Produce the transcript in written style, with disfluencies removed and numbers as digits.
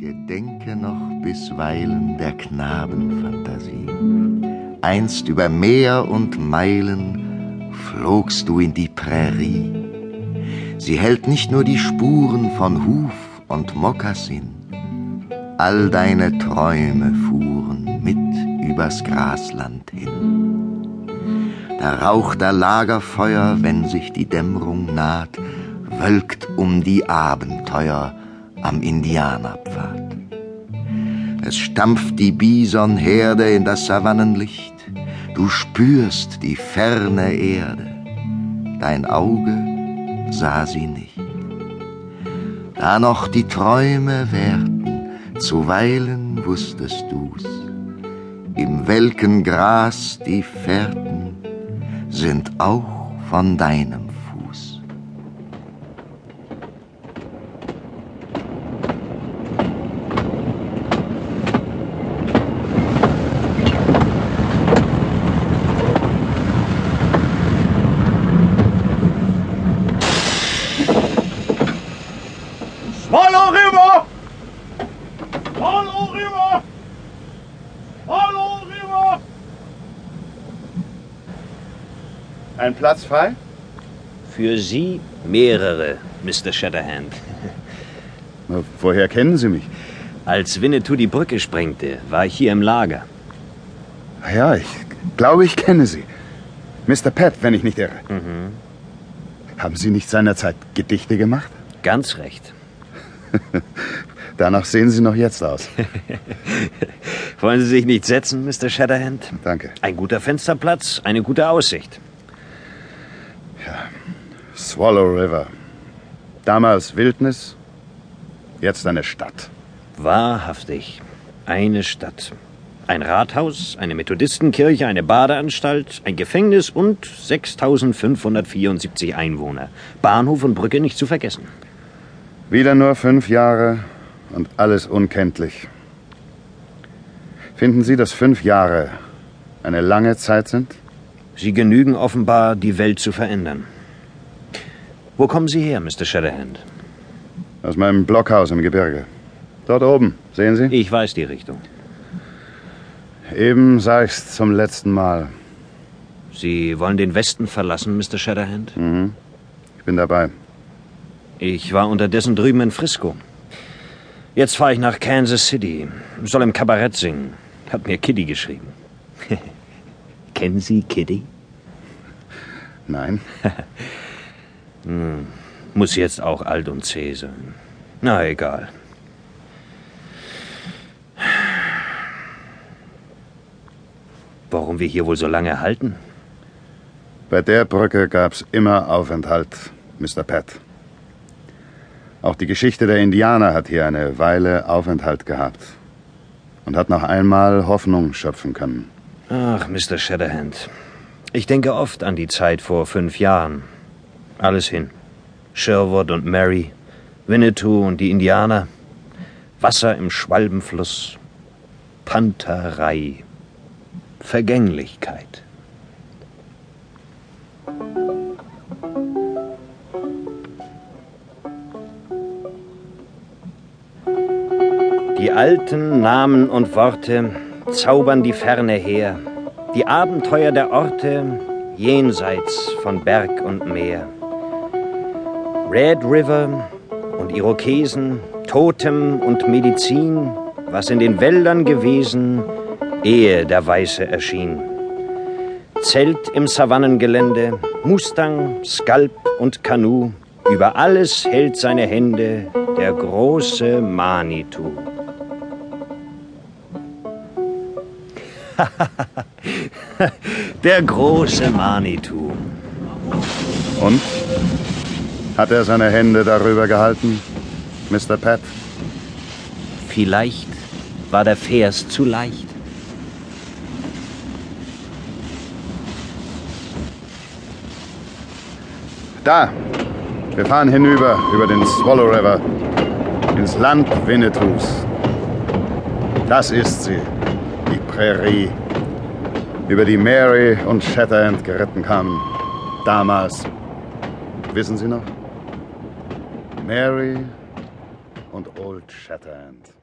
Gedenke noch bisweilen der Knabenfantasie. Einst über Meer und Meilen flogst du in die Prärie. Sie hält nicht nur die Spuren von Huf und Mokassin. All deine Träume fuhren mit übers Grasland hin. Der Rauch der Lagerfeuer, wenn sich die Dämmerung naht, wölkt um die Abenteuer am Indianerpfad. Es stampft die Bisonherde in das Savannenlicht. Du spürst die ferne Erde. Dein Auge sah sie nicht. Da noch die Träume währten, zuweilen wusstest du's. Im welken Gras die Fährten sind auch von deinem Fuß. Ein Platz frei? Für Sie mehrere, Mr. Shatterhand. Woher kennen Sie mich? Als Winnetou die Brücke sprengte, war ich hier im Lager. Ja, ich glaube, ich kenne Sie. Mr. Pep, wenn ich nicht irre. Mhm. Haben Sie nicht seinerzeit Gedichte gemacht? Ganz recht. Danach sehen Sie noch jetzt aus. Wollen Sie sich nicht setzen, Mr. Shatterhand? Danke. Ein guter Fensterplatz, eine gute Aussicht. Ja, Swallow River. Damals Wildnis, jetzt eine Stadt. Wahrhaftig, eine Stadt. Ein Rathaus, eine Methodistenkirche, eine Badeanstalt, ein Gefängnis und 6.574 Einwohner. Bahnhof und Brücke nicht zu vergessen. Wieder nur 5 Jahre und alles unkenntlich. Finden Sie, dass 5 Jahre eine lange Zeit sind? Sie genügen offenbar, die Welt zu verändern. Wo kommen Sie her, Mr. Shatterhand? Aus meinem Blockhaus im Gebirge. Dort oben, sehen Sie? Ich weiß die Richtung. Eben sah ich's zum letzten Mal. Sie wollen den Westen verlassen, Mr. Shatterhand? Mhm. Ich bin dabei. Ich war unterdessen drüben in Frisco. Jetzt fahre ich nach Kansas City. Soll im Kabarett singen. Hat mir Kitty geschrieben. Kennen Sie Kitty? Nein. Muss jetzt auch alt und zäh sein. Na, egal. Warum wir hier wohl so lange halten? Bei der Brücke gab's immer Aufenthalt, Mr. Pat. Auch die Geschichte der Indianer hat hier eine Weile Aufenthalt gehabt und hat noch einmal Hoffnung schöpfen können. Ach, Mr. Shatterhand, ich denke oft an die Zeit vor 5 Jahren. Alles hin. Sherwood und Mary, Winnetou und die Indianer, Wasser im Schwalbenfluss, Panterei, Vergänglichkeit. Die alten Namen und Worte zaubern die Ferne her, die Abenteuer der Orte jenseits von Berg und Meer. Red River und Irokesen, Totem und Medizin, was in den Wäldern gewesen, ehe der Weiße erschien. Zelt im Savannengelände, Mustang, Skalp und Kanu, über alles hält seine Hände der große Manitou. Der große Manitou. Und? Hat er seine Hände darüber gehalten, Mr. Pep? Vielleicht war der Vers zu leicht. Da! Wir fahren hinüber, über den Swallow River, ins Land Winnetous. Das ist sie, die Prärie, über die Mary und Shatterhand geritten kamen. Damals. Wissen Sie noch? Mary und Old Shatterhand.